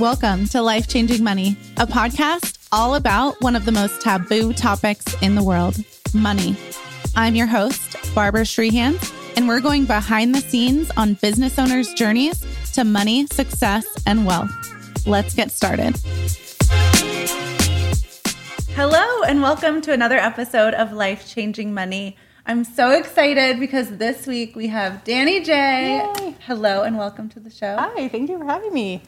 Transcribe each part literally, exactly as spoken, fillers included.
Welcome to Life Changing Money, a podcast all about one of the most taboo topics in the world, money. I'm your host, Barbara Schreihans, and we're going behind the scenes on business owners' journeys to money, success, and wealth. Let's get started. Hello, and welcome to another episode of Life Changing Money. I'm so excited because this week we have Danny-J. Yay. Hello, and welcome to the show. Hi, thank you for having me.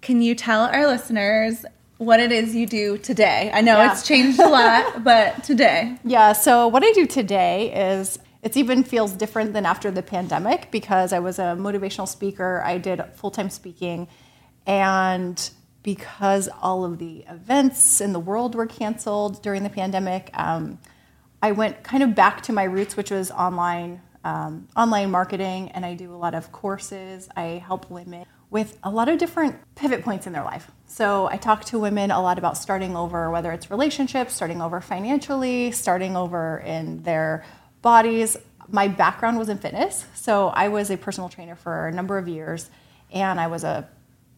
Can you tell our listeners what it is you do today? I know yeah. It's changed a lot, but today. Yeah, so what I do today is, it even feels different than after the pandemic because I was a motivational speaker. I did full-time speaking, and because all of the events in the world were canceled during the pandemic, um, I went kind of back to my roots, which was online um, online marketing, and I do a lot of courses. I help women with a lot of different pivot points in their life. So I talk to women a lot about starting over, whether it's relationships, starting over financially, starting over in their bodies. My background was in fitness, so I was a personal trainer for a number of years, and I was a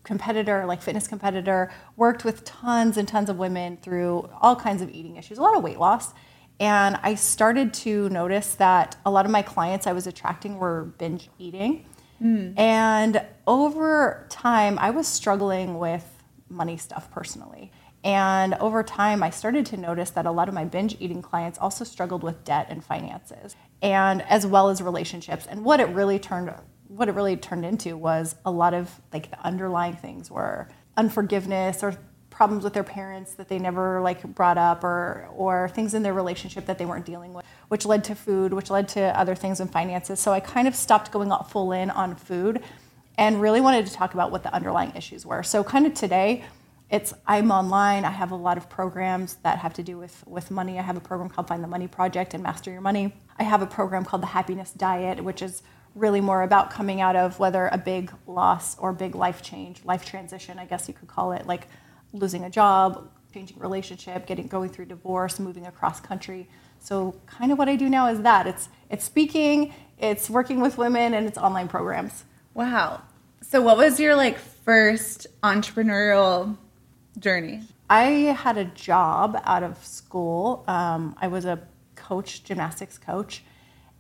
competitor, like fitness competitor, worked with tons and tons of women through all kinds of eating issues, a lot of weight loss. And I started to notice that a lot of my clients I was attracting were binge eating. Mm. And over time, I was struggling with money stuff personally. And over time, I started to notice that a lot of my binge eating clients also struggled with debt and finances, and as well as relationships. And what it really turned what it really turned into was a lot of like the underlying things were unforgiveness or problems with their parents that they never like brought up, or or things in their relationship that they weren't dealing with, which led to food, which led to other things in finances. So I kind of stopped going all full in on food and really wanted to talk about what the underlying issues were. So kind of today, it's I'm online. I have a lot of programs that have to do with, with money. I have a program called Find the Money Project and Master Your Money. I have a program called The Happiness Diet, which is really more about coming out of whether a big loss or big life change, life transition, I guess you could call it, like losing a job, changing relationship, getting going through divorce, moving across country. So kind of what I do now is that. It's it's speaking, it's working with women, and it's online programs. Wow. So what was your like first entrepreneurial journey? I had a job out of school. Um, I was a coach, gymnastics coach.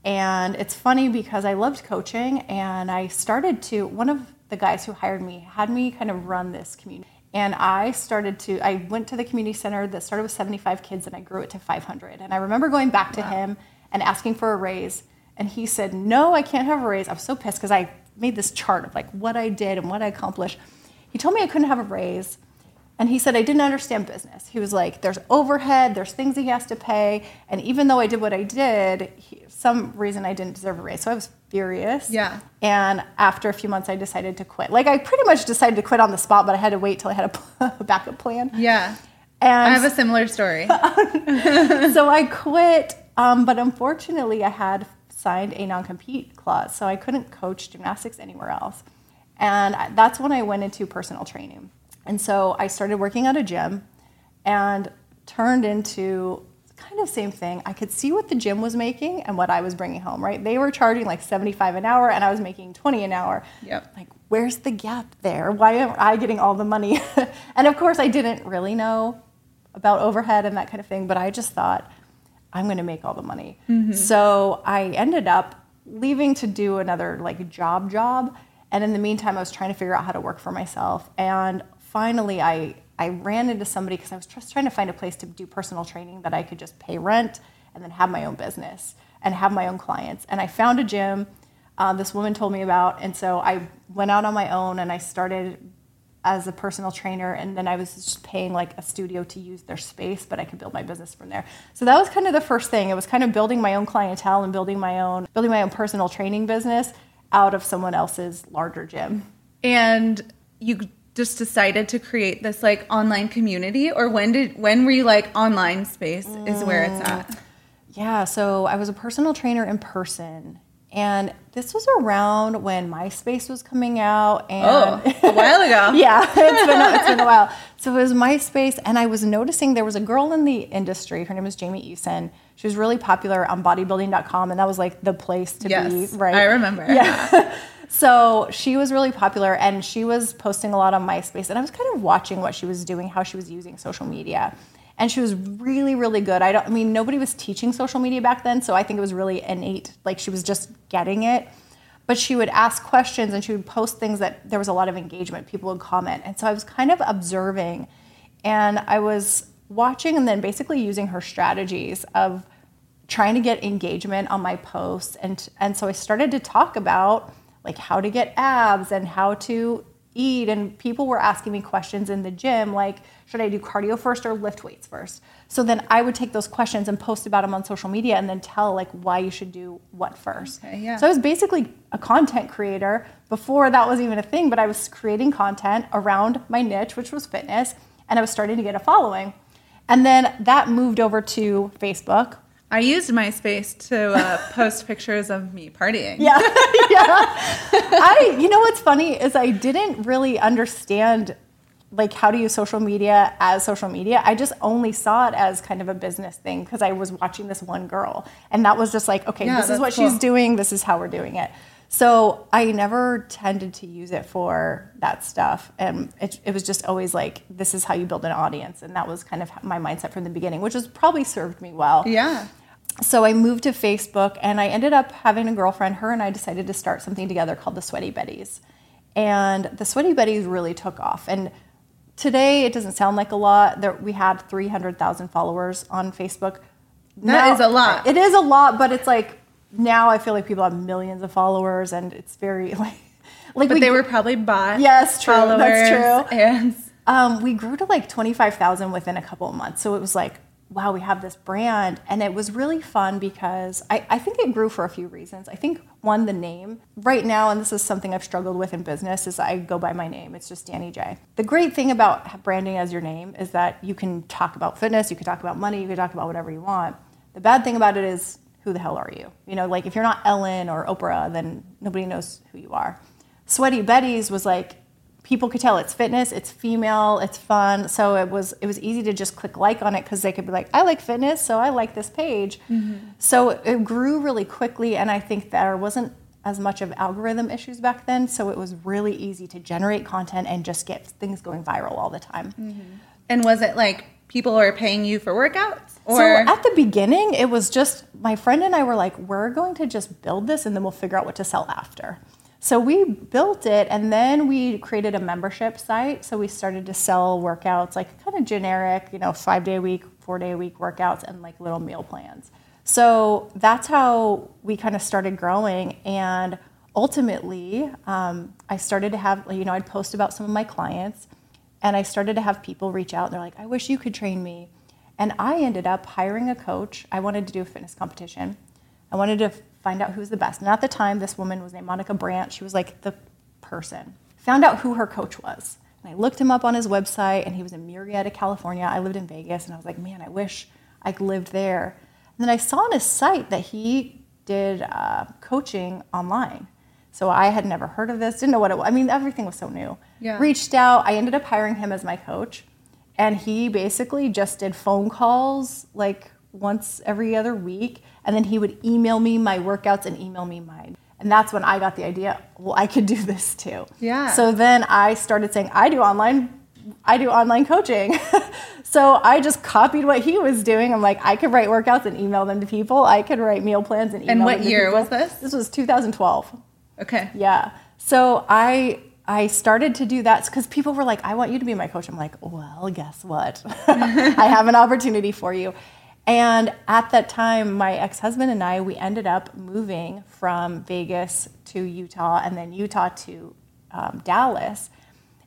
And it's funny because I loved coaching, and I started to, one of the guys who hired me had me kind of run this community. And I started to, I went to the community center that started with seventy-five kids, and I grew it to five hundred. And I remember going back to wow. him and asking for a raise. And he said, no, I can't have a raise. I was so pissed because I made this chart of like what I did and what I accomplished. He told me I couldn't have a raise. And he said, I didn't understand business. He was like, there's overhead, there's things he has to pay. And even though I did what I did, he, some reason I didn't deserve a raise. So I was furious. Yeah. And after a few months, I decided to quit. Like I pretty much decided to quit on the spot, but I had to wait till I had a, a backup plan. Yeah. And I have a similar story. So I quit. Um, but unfortunately, I had signed a non-compete clause. So I couldn't coach gymnastics anywhere else. And that's when I went into personal training. And so I started working at a gym and turned into kind of same thing. I could see what the gym was making and what I was bringing home, right? They were charging like seventy-five an hour, and I was making twenty an hour. Yep. Like, where's the gap there? Why am I getting all the money? And of course, I didn't really know about overhead and that kind of thing, but I just thought, I'm going to make all the money. Mm-hmm. So I ended up leaving to do another like job job. And in the meantime, I was trying to figure out how to work for myself. And finally, I, I ran into somebody because I was just trying to find a place to do personal training that I could just pay rent and then have my own business and have my own clients. And I found a gym uh, this woman told me about. And so I went out on my own, and I started as a personal trainer. And then I was just paying like a studio to use their space, but I could build my business from there. So that was kind of the first thing. It was kind of building my own clientele and building my own building my own personal training business out of someone else's larger gym. And you just decided to create this like online community, or when did when were you like online space is where it's at? Yeah, so I was a personal trainer in person, and this was around when MySpace was coming out. And oh, a while ago. Yeah, it's been it's been a while. So it was MySpace, and I was noticing there was a girl in the industry. Her name was Jamie Eason. She was really popular on bodybuilding dot com, and that was like the place to yes, be, right? I remember. Yeah. So she was really popular, and she was posting a lot on MySpace, and I was kind of watching what she was doing, how she was using social media. And she was really, really good. I don't, I mean, nobody was teaching social media back then, so I think it was really innate. Like, she was just getting it. But she would ask questions, and she would post things that there was a lot of engagement. People would comment. And so I was kind of observing, and I was watching and then basically using her strategies of trying to get engagement on my posts. And, and so I started to talk about, like, how to get abs and how to eat, and people were asking me questions in the gym, like, should I do cardio first or lift weights first? So then I would take those questions and post about them on social media, and then tell, like, why you should do what first. Okay, yeah. So I was basically a content creator before that was even a thing, but I was creating content around my niche, which was fitness, and I was starting to get a following. And then that moved over to Facebook. I used MySpace to uh, post pictures of me partying. Yeah, yeah. I, you know what's funny is I didn't really understand, like, how to use social media as social media. I just only saw it as kind of a business thing because I was watching this one girl. And that was just like, okay, yeah, this is what cool. she's doing. This is how we're doing it. So I never tended to use it for that stuff. And it, it was just always like, this is how you build an audience. And that was kind of my mindset from the beginning, which has probably served me well. Yeah. So I moved to Facebook, and I ended up having a girlfriend. Her and I decided to start something together called the Sweaty Betties. And the Sweaty Betties really took off. And today, it doesn't sound like a lot. There, we had three hundred thousand followers on Facebook. That now, is a lot. It is a lot, but it's like, now I feel like people have millions of followers, and it's very, like... like but we, they were probably bot yes, true, followers. That's true. And um, we grew to like twenty-five thousand within a couple of months. So it was like, wow, we have this brand. And it was really fun because I, I think it grew for a few reasons. I think, one, the name. Right now, and this is something I've struggled with in business, is I go by my name. It's just Danny-J. The great thing about branding as your name is that you can talk about fitness, you can talk about money, you can talk about whatever you want. The bad thing about it is, who the hell are you? You know, like, if you're not Ellen or Oprah, then nobody knows who you are. Sweaty Betties was like, people could tell it's fitness, it's female, it's fun. So it was it was easy to just click like on it because they could be like, I like fitness, so I like this page. Mm-hmm. So it grew really quickly, and I think there wasn't as much of algorithm issues back then. So it was really easy to generate content and just get things going viral all the time. Mm-hmm. And was it like people are paying you for workouts? Or? So at the beginning, it was just my friend and I were like, we're going to just build this, and then we'll figure out what to sell after. So we built it, and then we created a membership site. So we started to sell workouts, like kind of generic, you know, five-day a week, four-day a week workouts, and like little meal plans. So that's how we kind of started growing. And ultimately, um, I started to have, you know, I'd post about some of my clients, and I started to have people reach out, and they're like, I wish you could train me. And I ended up hiring a coach. I wanted to do a fitness competition. I wanted to find out who was the best. And at the time, this woman was named Monica Brandt. She was like the person. Found out who her coach was. And I looked him up on his website, and he was in Murrieta, California. I lived in Vegas, and I was like, man, I wish I lived there. And then I saw on his site that he did uh, coaching online. So I had never heard of this, didn't know what it was. I mean, everything was so new. Yeah. Reached out. I ended up hiring him as my coach. And he basically just did phone calls like once every other week. And then he would email me my workouts and email me mine. And that's when I got the idea, well, I could do this too. Yeah. So then I started saying, I do online, I do online coaching. So I just copied what he was doing. I'm like, I could write workouts and email them to people. I could write meal plans and email and them to people. And what year was this? This was two thousand twelve. Okay. Yeah. So I... I started to do that because people were like, I want you to be my coach. I'm like, well, guess what? I have an opportunity for you. And at that time, my ex-husband and I, we ended up moving from Vegas to Utah, and then Utah to um, Dallas.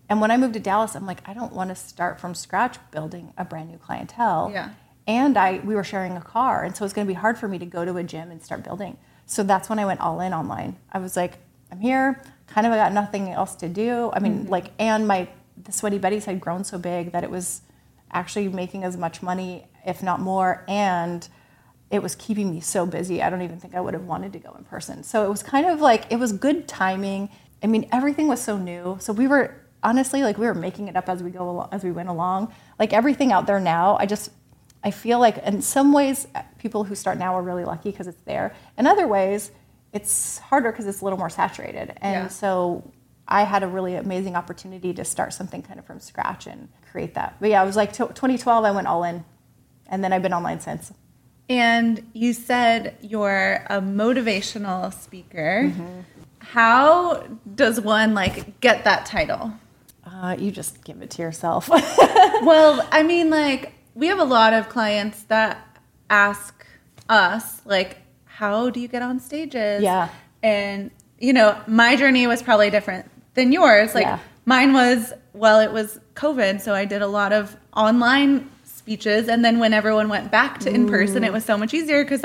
And when I moved to Dallas, I'm like, I don't want to start from scratch building a brand new clientele. Yeah. And I we were sharing a car. And so it's going to be hard for me to go to a gym and start building. So that's when I went all in online. I was like, I'm here. Kind of, I got nothing else to do. I mean, mm-hmm. like, and my the Sweaty Betties had grown so big that it was actually making as much money, if not more, and it was keeping me so busy. I don't even think I would have wanted to go in person. So it was kind of like, it was good timing. I mean, everything was so new. So we were honestly like we were making it up as we go along, as we went along. Like everything out there now, I just I feel like in some ways people who start now are really lucky because it's there. In other ways, it's harder because it's a little more saturated. And yeah. so I had a really amazing opportunity to start something kind of from scratch and create that. But yeah, it was like twenty twelve, I went all in. And then I've been online since. And you said you're a motivational speaker. Mm-hmm. How does one like get that title? Uh, you just give it to yourself. Well, I mean, like, we have a lot of clients that ask us, like, how do you get on stages? Yeah. And, you know, my journey was probably different than yours. Like, yeah. mine was, well, it was COVID, so I did a lot of online speeches. And then when everyone went back to in person, it was so much easier because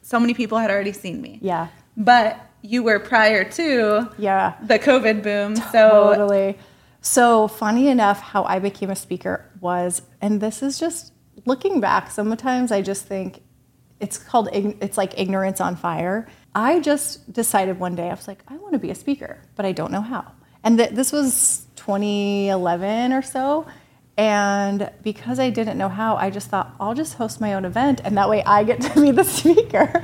so many people had already seen me. Yeah. But you were prior to yeah. the COVID boom. So totally. So funny enough, how I became a speaker was, and this is just looking back, sometimes I just think it's called, it's like ignorance on fire. I just decided one day, I was like, I want to be a speaker, but I don't know how. And th- this was twenty eleven or so. And because I didn't know how, I just thought, I'll just host my own event, and that way I get to be the speaker.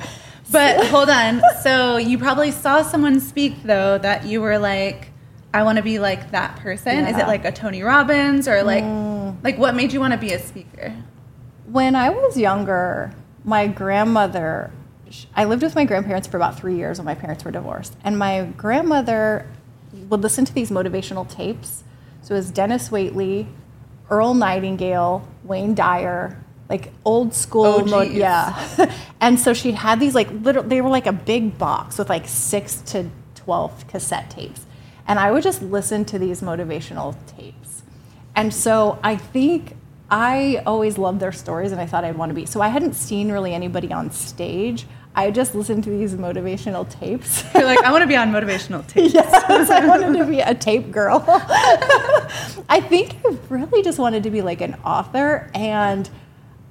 But hold on. So you probably saw someone speak, though, that you were like, I want to be like that person. Yeah. Is it like a Tony Robbins or like, mm. like what made you want to be a speaker? When I was younger, my grandmother, I lived with my grandparents for about three years when my parents were divorced. And my grandmother would listen to these motivational tapes. So it was Dennis Waitley, Earl Nightingale, Wayne Dyer, like old school. Oh, mo- yeah. And so she had these like little, they were like a big box with like six to twelve cassette tapes. And I would just listen to these motivational tapes. And so I think I always loved their stories, and I thought I'd want to be. So I hadn't seen really anybody on stage. I just listened to these motivational tapes. You're like, I want to be on motivational tapes. Yes, I wanted to be a tape girl. I think I really just wanted to be like an author. And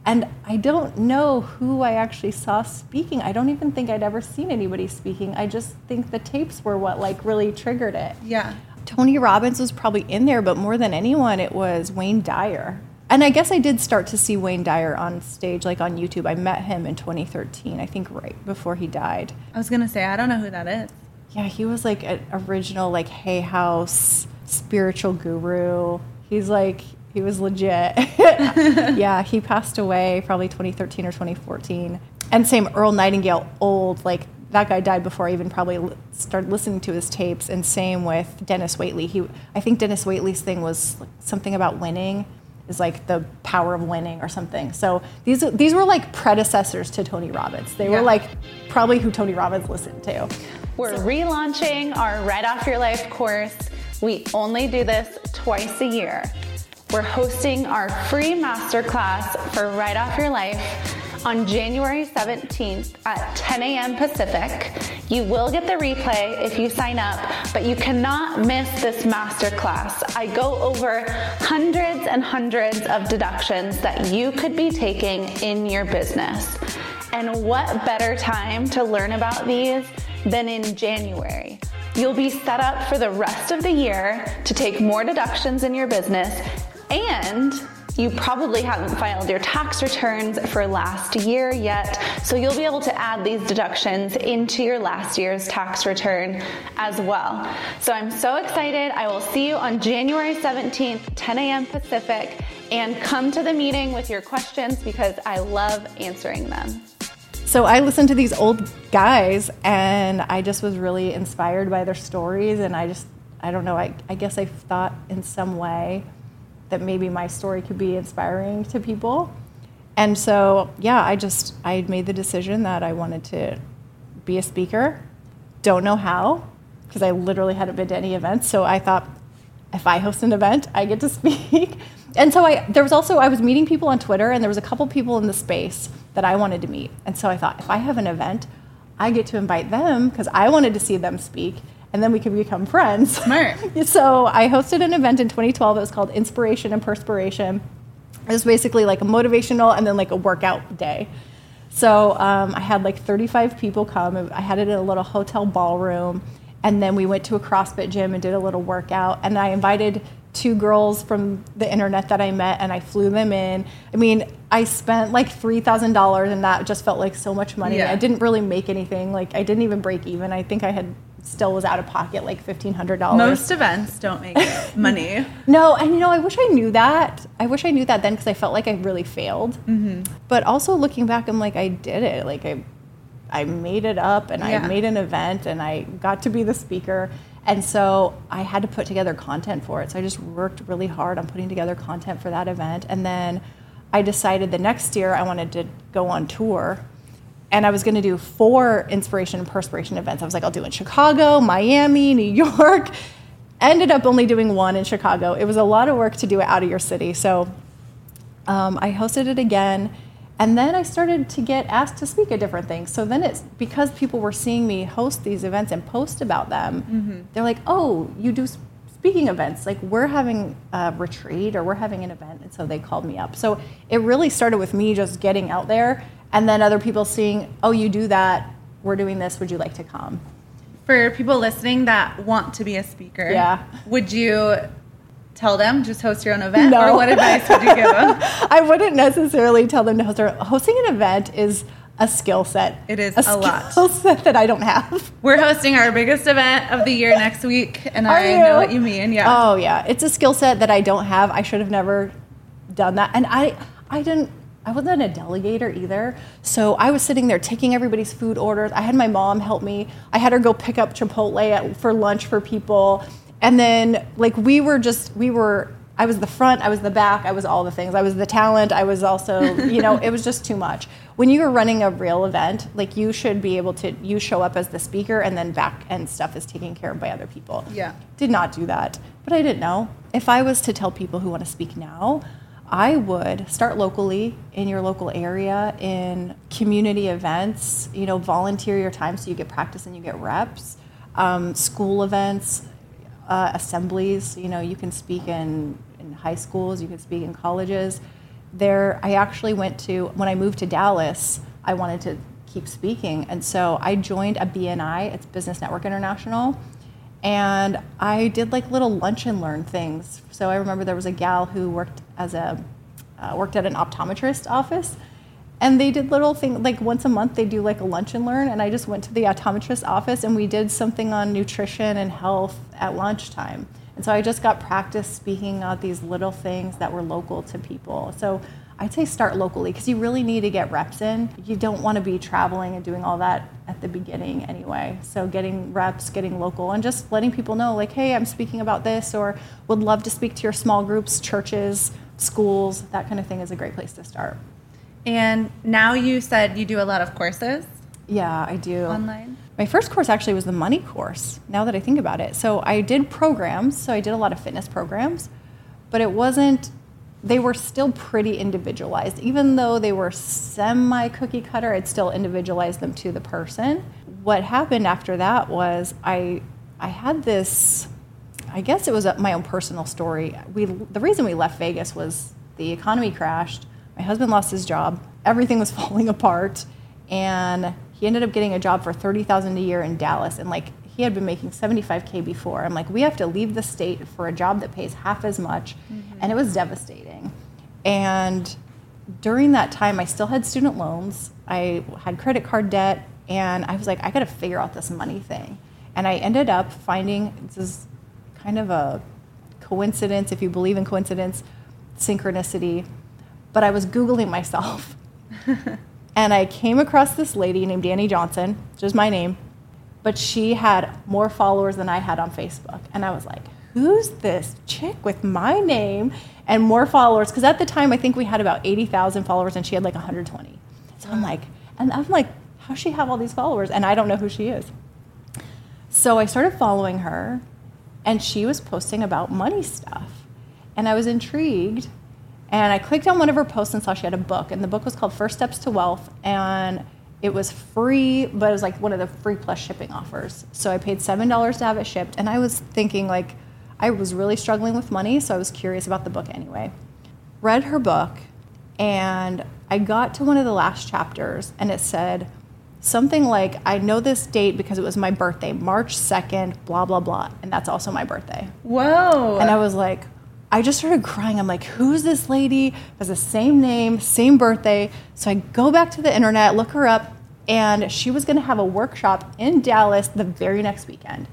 and I don't know who I actually saw speaking. I don't even think I'd ever seen anybody speaking. I just think the tapes were what like really triggered it. Yeah. Tony Robbins was probably in there, but more than anyone, it was Wayne Dyer. And I guess I did start to see Wayne Dyer on stage, like on YouTube. I met him in twenty thirteen, I think right before he died. I was going to say, I don't know who that is. Yeah, he was like an original like Hay House spiritual guru. He's like, he was legit. Yeah, he passed away probably twenty thirteen or twenty fourteen. And same Earl Nightingale, old, like that guy died before I even probably started listening to his tapes. And same with Dennis Waitley. He, I think Dennis Waitley's thing was something about winning. Is like the power of winning or something. So these these were like predecessors to Tony Robbins. They yeah. were like probably who Tony Robbins listened to. We're relaunching our Write Off Your Life course. We only do this twice a year. We're hosting our free masterclass for Write Off Your Life on January seventeenth at ten a.m. Pacific. You will get the replay if you sign up, but you cannot miss this masterclass. I go over hundreds and hundreds of deductions that you could be taking in your business. And what better time to learn about these than in January? You'll be set up for the rest of the year to take more deductions in your business, and you probably haven't filed your tax returns for last year yet, so you'll be able to add these deductions into your last year's tax return as well. So I'm so excited. I will see you on January seventeenth, ten a.m. Pacific, and come to the meeting with your questions because I love answering them. So I listened to these old guys, and I just was really inspired by their stories, and I just, I don't know, I, I guess I thought in some way that maybe my story could be inspiring to people. And so, yeah, I just, I made the decision that I wanted to be a speaker. Don't know how, because I literally hadn't been to any events. So I thought, if I host an event, I get to speak. And so I, there was also, I was meeting people on Twitter, and there was a couple people in the space that I wanted to meet. And so I thought, if I have an event, I get to invite them because I wanted to see them speak. And then we could become friends. Smart. So I hosted an event in twenty twelve. It was called Inspiration and Perspiration. It was basically like a motivational and then like a workout day. So um, I had like thirty-five people come. I had it in a little hotel ballroom. And then we went to a CrossFit gym and did a little workout. And I invited two girls from the internet that I met, and I flew them in. I mean, I spent like three thousand dollars, and that just felt like so much money. Yeah. I didn't really make anything. Like, I didn't even break even. I think I had still was out of pocket like fifteen hundred dollars. Most events don't make money. No, and you know, I wish I knew that. I wish I knew that then, because I felt like I really failed. Mm-hmm. But also looking back, I'm like, I did it. Like, I I made it up, and yeah. I made an event, and I got to be the speaker. And so I had to put together content for it. So I just worked really hard on putting together content for that event. And then I decided the next year I wanted to go on tour. And I was going to do four Inspiration and Perspiration events. I was like, I'll do it in Chicago, Miami, New York. Ended up only doing one in Chicago. It was a lot of work to do it out of your city. So um, I hosted it again. And then I started to get asked to speak at different things. So then it's because people were seeing me host these events and post about them. Mm-hmm. They're like, oh, you do speaking events. Like, we're having a retreat, or we're having an event. And so they called me up. So it really started with me just getting out there, and then other people seeing, oh, you do that. We're doing this. Would you like to come? For people listening that want to be a speaker, yeah. would you... tell them, just host your own event? No. Or what advice would you give them? I wouldn't necessarily tell them to host their own. Hosting an event is a skill set. It is a, a lot. skill set that I don't have. We're hosting our biggest event of the year next week, and Are I you? know what you mean. Yeah. Oh, yeah. It's a skill set that I don't have. I should have never done that. And I, I didn't. I wasn't a delegator either. So I was sitting there taking everybody's food orders. I had my mom help me. I had her go pick up Chipotle at, for lunch for people. And then, like, we were just, we were, I was the front, I was the back, I was all the things. I was the talent, I was also, you know, it was just too much. When you're running a real event, like, you should be able to, you show up as the speaker, and then back-end stuff is taken care of by other people. Yeah. Did not do that. But I didn't know. If I was to tell people who want to speak now, I would start locally, in your local area, in community events, you know, volunteer your time so you get practice and you get reps, um, school events, Uh, assemblies. You know, you can speak in, in high schools, you can speak in colleges. There, I actually went to, when I moved to Dallas, I wanted to keep speaking. And so I joined a B N I, it's Business Network International. And I did like little lunch and learn things. So I remember there was a gal who worked as a, uh, worked at an optometrist office. And they did little things, like once a month they do like a lunch and learn, and I just went to the optometrist's office, and we did something on nutrition and health at lunchtime. And so I just got practice speaking out these little things that were local to people. So I'd say start locally, because you really need to get reps in. You don't want to be traveling and doing all that at the beginning anyway. So getting reps, getting local, and just letting people know, like, hey, I'm speaking about this, or would love to speak to your small groups, churches, schools, that kind of thing is a great place to start. And now you said you do a lot of courses? Yeah, I do. Online? My first course actually was the money course, now that I think about it. So I did programs, so I did a lot of fitness programs, but it wasn't, they were still pretty individualized. Even though they were semi-cookie cutter, I'd still individualize them to the person. What happened after that was I, I had this, I guess it was my own personal story. We, the reason we left Vegas was the economy crashed. My husband lost his job. Everything was falling apart. And he ended up getting a job for thirty thousand dollars a year in Dallas. And like, he had been making seventy-five thousand dollars before. I'm like, we have to leave the state for a job that pays half as much. Mm-hmm. And it was devastating. And during that time, I still had student loans. I had credit card debt. And I was like, I got to figure out this money thing. And I ended up finding, this is kind of a coincidence, if you believe in coincidence, synchronicity. But I was Googling myself, and I came across this lady named Danny Johnson, which is my name, but she had more followers than I had on Facebook. And I was like, who's this chick with my name and more followers? Because at the time, I think we had about eighty thousand followers, and she had like one hundred twenty. So I'm like, and I'm like, how does she have all these followers? And I don't know who she is. So I started following her, and she was posting about money stuff. And I was intrigued. And I clicked on one of her posts and saw she had a book. And the book was called First Steps to Wealth. And it was free, but it was like one of the free plus shipping offers. So I paid seven dollars to have it shipped. And I was thinking, like, I was really struggling with money, so I was curious about the book anyway. Read her book, and I got to one of the last chapters, and it said something like, I know this date because it was my birthday, March second, blah, blah, blah. And that's also my birthday. Whoa. And I was like, I just started crying. I'm like, who's this lady? Has the same name, same birthday. So I go back to the internet, look her up, and she was going to have a workshop in Dallas the very next weekend.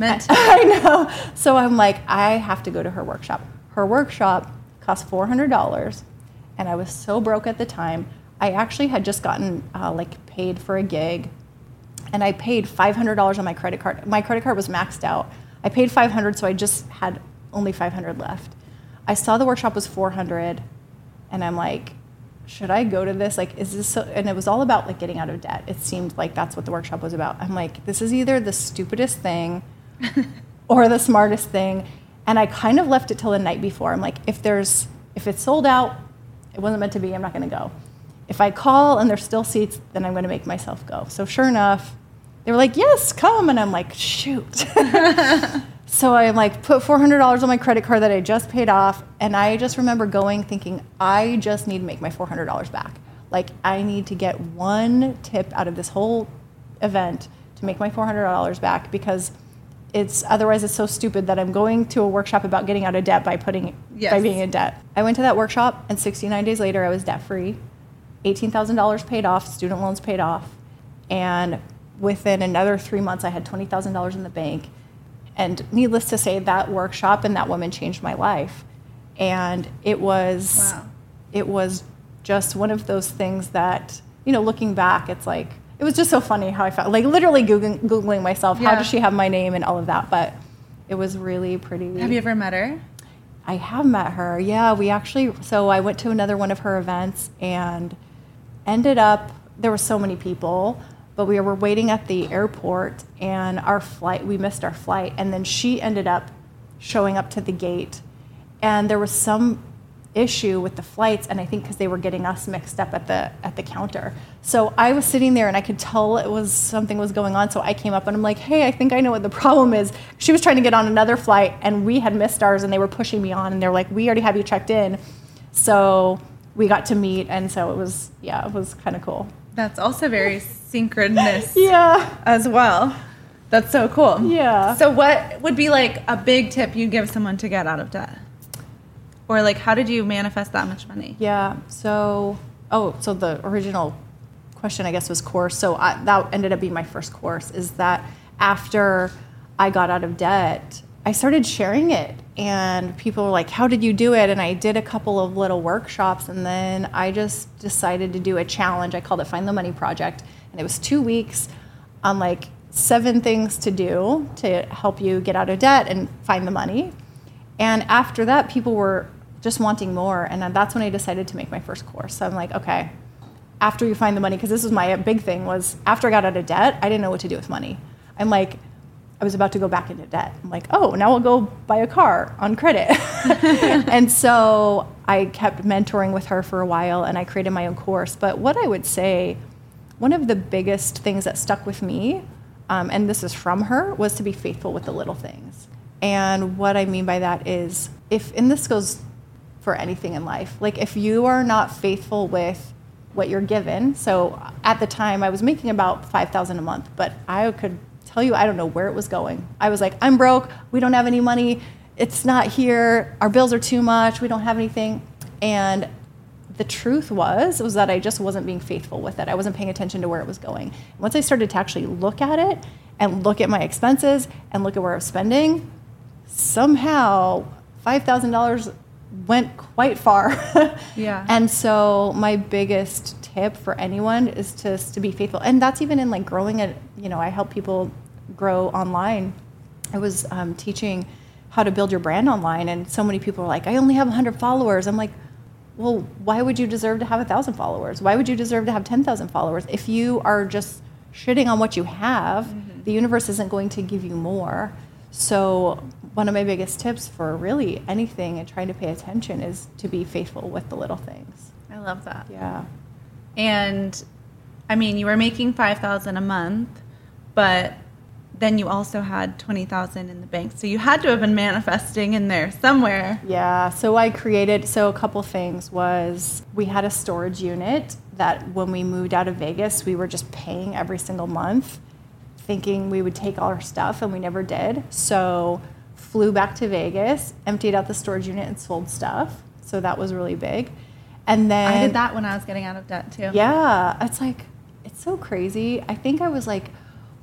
Meant. I, I know. So I'm like, I have to go to her workshop. Her workshop cost four hundred dollars, and I was so broke at the time. I actually had just gotten uh, like paid for a gig, and I paid five hundred dollars on my credit card. My credit card was maxed out. I paid five hundred dollars, so I just had only five hundred dollars left. I saw the workshop was four hundred dollars, and I'm like, should I go to this? Like, is this so? And it was all about like getting out of debt. It seemed like that's what the workshop was about. I'm like, this is either the stupidest thing or the smartest thing. And I kind of left it till the night before. I'm like, if there's, if it's sold out, it wasn't meant to be, I'm not going to go. If I call and there's still seats, then I'm going to make myself go. So sure enough, they were like, yes, come. And I'm like, shoot. So I like put four hundred dollars on my credit card that I just paid off. And I just remember going thinking, I just need to make my four hundred dollars back. Like, I need to get one tip out of this whole event to make my four hundred dollars back, because it's otherwise it's so stupid that I'm going to a workshop about getting out of debt by putting yes. by being in debt. I went to that workshop, and sixty-nine days later I was debt free. eighteen thousand dollars paid off, student loans paid off, and within another three months I had twenty thousand dollars in the bank. And needless to say, that workshop and that woman changed my life. And it was wow. it was just one of those things that, you know, looking back, it's like, it was just so funny how I felt, like literally Googling, Googling myself, yeah. how does she have my name and all of that, but it was really pretty. Have you ever met her? I have met her, yeah. We actually, so I went to another one of her events and ended up, there were so many people, but we were waiting at the airport and our flight, we missed our flight, and then she ended up showing up to the gate, and there was some issue with the flights, and I think because they were getting us mixed up at the at the counter. So I was sitting there and I could tell it was something was going on, so I came up and I'm like, hey, I think I know what the problem is. She was trying to get on another flight and we had missed ours, and they were pushing me on, and they're like, we already have you checked in. So we got to meet, and so it was, yeah, it was kind of cool. That's also very synchronous yeah. as well. That's so cool. Yeah. So what would be like a big tip you give someone to get out of debt? Or like, how did you manifest that much money? Yeah. So, oh, so the original question, I guess, was course. So I, that ended up being my first course, is that after I got out of debt, I started sharing it. And people were like, how did you do it? And I did a couple of little workshops. And then I just decided to do a challenge. I called it Find the Money Project. And it was two weeks on like seven things to do to help you get out of debt and find the money. And after that, people were just wanting more. And that's when I decided to make my first course. So I'm like, okay, after you find the money, because this was my big thing, was after I got out of debt, I didn't know what to do with money. I'm like, I was about to go back into debt. I'm like, oh, now I'll go buy a car on credit. And so I kept mentoring with her for a while, and I created my own course. But what I would say, one of the biggest things that stuck with me, um, and this is from her, was to be faithful with the little things. And what I mean by that is, if, and this goes for anything in life, like if you are not faithful with what you're given. So at the time I was making about five thousand dollars a month, but I could tell you, I don't know where it was going. I was like, I'm broke. We don't have any money. It's not here. Our bills are too much. We don't have anything. And the truth was, was that I just wasn't being faithful with it. I wasn't paying attention to where it was going. Once I started to actually look at it and look at my expenses and look at where I was spending, somehow five thousand dollars went quite far. Yeah. And so my biggest tip for anyone is to, to be faithful. And that's even in like growing it. You know, I help people grow online. I was um, teaching how to build your brand online. And so many people are like, I only have one hundred followers. I'm like, well, why would you deserve to have one thousand followers? Why would you deserve to have ten thousand followers? If you are just shitting on what you have, mm-hmm. the universe isn't going to give you more. So one of my biggest tips for really anything and trying to pay attention is to be faithful with the little things. I love that. Yeah. And, I mean, you were making five thousand dollars a month, but then you also had twenty thousand dollars in the bank. So you had to have been manifesting in there somewhere. Yeah. So I created, so a couple things was, we had a storage unit that when we moved out of Vegas, we were just paying every single month, thinking we would take all our stuff, and we never did. So flew back to Vegas, emptied out the storage unit, and sold stuff. So that was really big. And then I did that when I was getting out of debt too. Yeah, it's like, it's so crazy. I think I was like,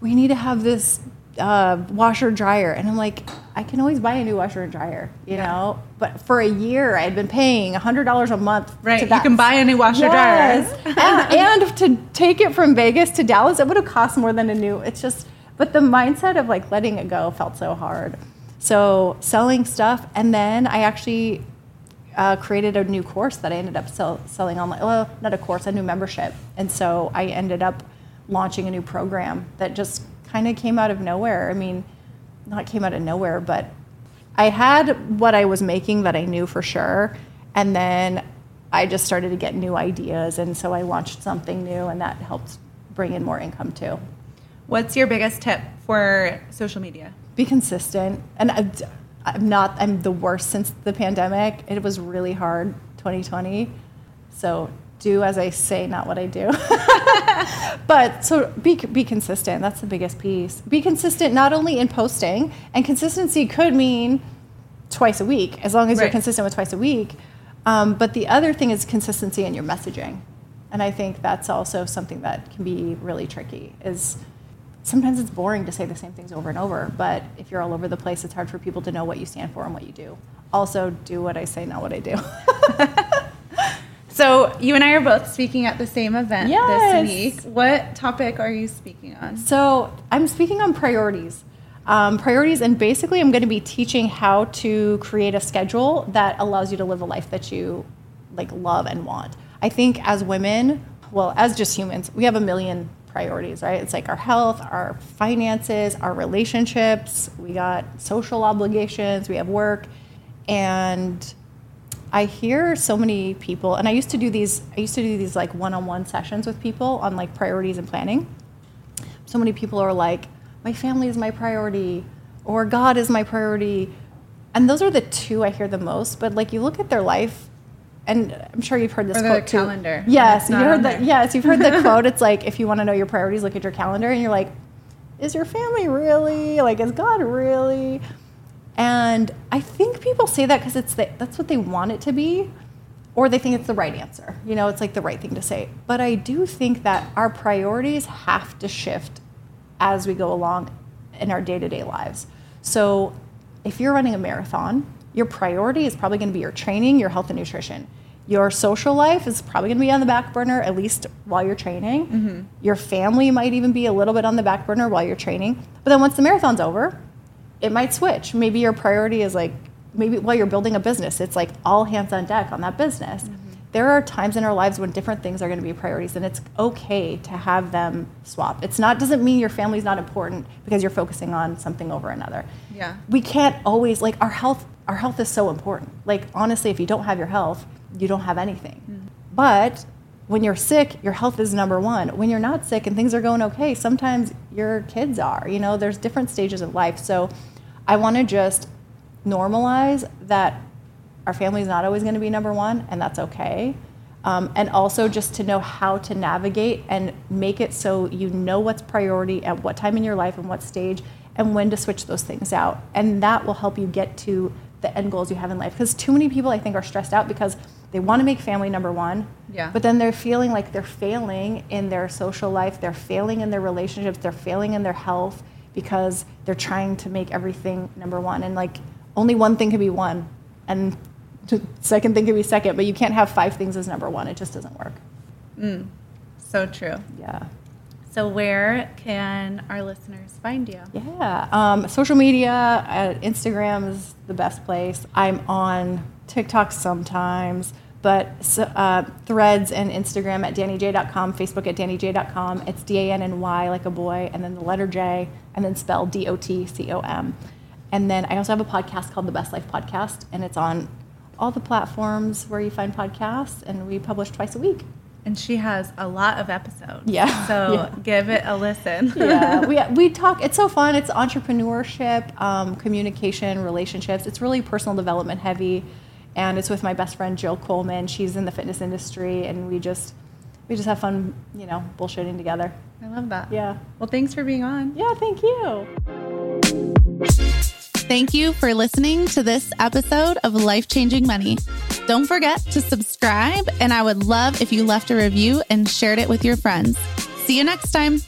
we need to have this uh, washer dryer, and I'm like, I can always buy a new washer and dryer, you yeah. know. But for a year, I had been paying one hundred dollars a month. Right, to that. You can buy a new washer yes. dryer. and, and to take it from Vegas to Dallas, it would have cost more than a new. It's just, but the mindset of like letting it go felt so hard. So selling stuff, and then I actually. Uh, created a new course that I ended up sell, selling online. Well, not a course, a new membership. And so I ended up launching a new program that just kind of came out of nowhere. I mean, not came out of nowhere, but I had what I was making that I knew for sure. And then I just started to get new ideas. And so I launched something new, and that helped bring in more income too. What's your biggest tip for social media? Be consistent. And I, I'm not, I'm the worst since the pandemic. It was really hard, twenty twenty. So do as I say, not what I do. But so be be consistent. That's the biggest piece. Be consistent not only in posting, and consistency could mean twice a week, as long as right. you're consistent with twice a week. Um, but the other thing is consistency in your messaging. And I think that's also something that can be really tricky is... Sometimes it's boring to say the same things over and over, but if you're all over the place, it's hard for people to know what you stand for and what you do. Also, do what I say, not what I do. So you and I are both speaking at the same event yes. this week. What topic are you speaking on? So I'm speaking on priorities. Um, priorities, and basically I'm going to be teaching how to create a schedule that allows you to live a life that you like love and want. I think as women, well, as just humans, we have a million priorities, right? It's like our health, our finances, our relationships, we got social obligations, we have work. And I hear so many people, and I used to do these, I used to do these like one-on-one sessions with people on like priorities and planning. So many people are like, my family is my priority, or God is my priority. And those are the two I hear the most, but like you look at their life, and I'm sure you've heard this or quote too. Calendar. Yes, you heard that. Yes, you've heard the quote. It's like, if you want to know your priorities, look at your calendar, and you're like, is your family really? Like, is God really? And I think people say that because it's the, that's what they want it to be, or they think it's the right answer. You know, it's like the right thing to say. But I do think that our priorities have to shift as we go along in our day-to-day lives. So if you're running a marathon, your priority is probably going to be your training, your health and nutrition. Your social life is probably going to be on the back burner, at least while you're training. Mm-hmm. Your family might even be a little bit on the back burner while you're training. But then once the marathon's over, it might switch. Maybe your priority is like, maybe while you're building a business, it's like all hands on deck on that business. Mm-hmm. There are times in our lives when different things are going to be priorities, and it's okay to have them swap. It's not doesn't mean your family's not important because you're focusing on something over another. Yeah. We can't always, like our health Our health is so important. Like, honestly, if you don't have your health, you don't have anything. Mm-hmm. But when you're sick, your health is number one. When you're not sick and things are going okay, sometimes your kids are. You know, there's different stages of life. So I want to just normalize that our family is not always going to be number one, and that's okay. Um, and also just to know how to navigate and make it so you know what's priority at what time in your life and what stage and when to switch those things out. And that will help you get to the end goals you have in life. Because too many people, I think, are stressed out because they want to make family number one, yeah. but then they're feeling like they're failing in their social life, they're failing in their relationships, they're failing in their health because they're trying to make everything number one. And like only one thing can be one, and the second thing can be second, but you can't have five things as number one. It just doesn't work. Mm, so true. Yeah. So where can our listeners find you? Yeah, um, social media, uh, Instagram is the best place. I'm on TikTok sometimes, but uh, Threads and Instagram at danny j dot com, Facebook at danny j dot com. It's D A N N Y like a boy, and then the letter J, and then spell D O T C O M. And then I also have a podcast called The Best Life Podcast, and it's on all the platforms where you find podcasts, and we publish twice a week. And she has a lot of episodes. Yeah. So yeah. Give it a listen. Yeah. We we talk. It's so fun. It's entrepreneurship, um, communication, relationships. It's really personal development heavy, and it's with my best friend Jill Coleman. She's in the fitness industry, and we just we just have fun, you know, bullshitting together. I love that. Yeah. Well, thanks for being on. Yeah. Thank you. Thank you for listening to this episode of Life Changing Money. Don't forget to subscribe, and I would love if you left a review and shared it with your friends. See you next time.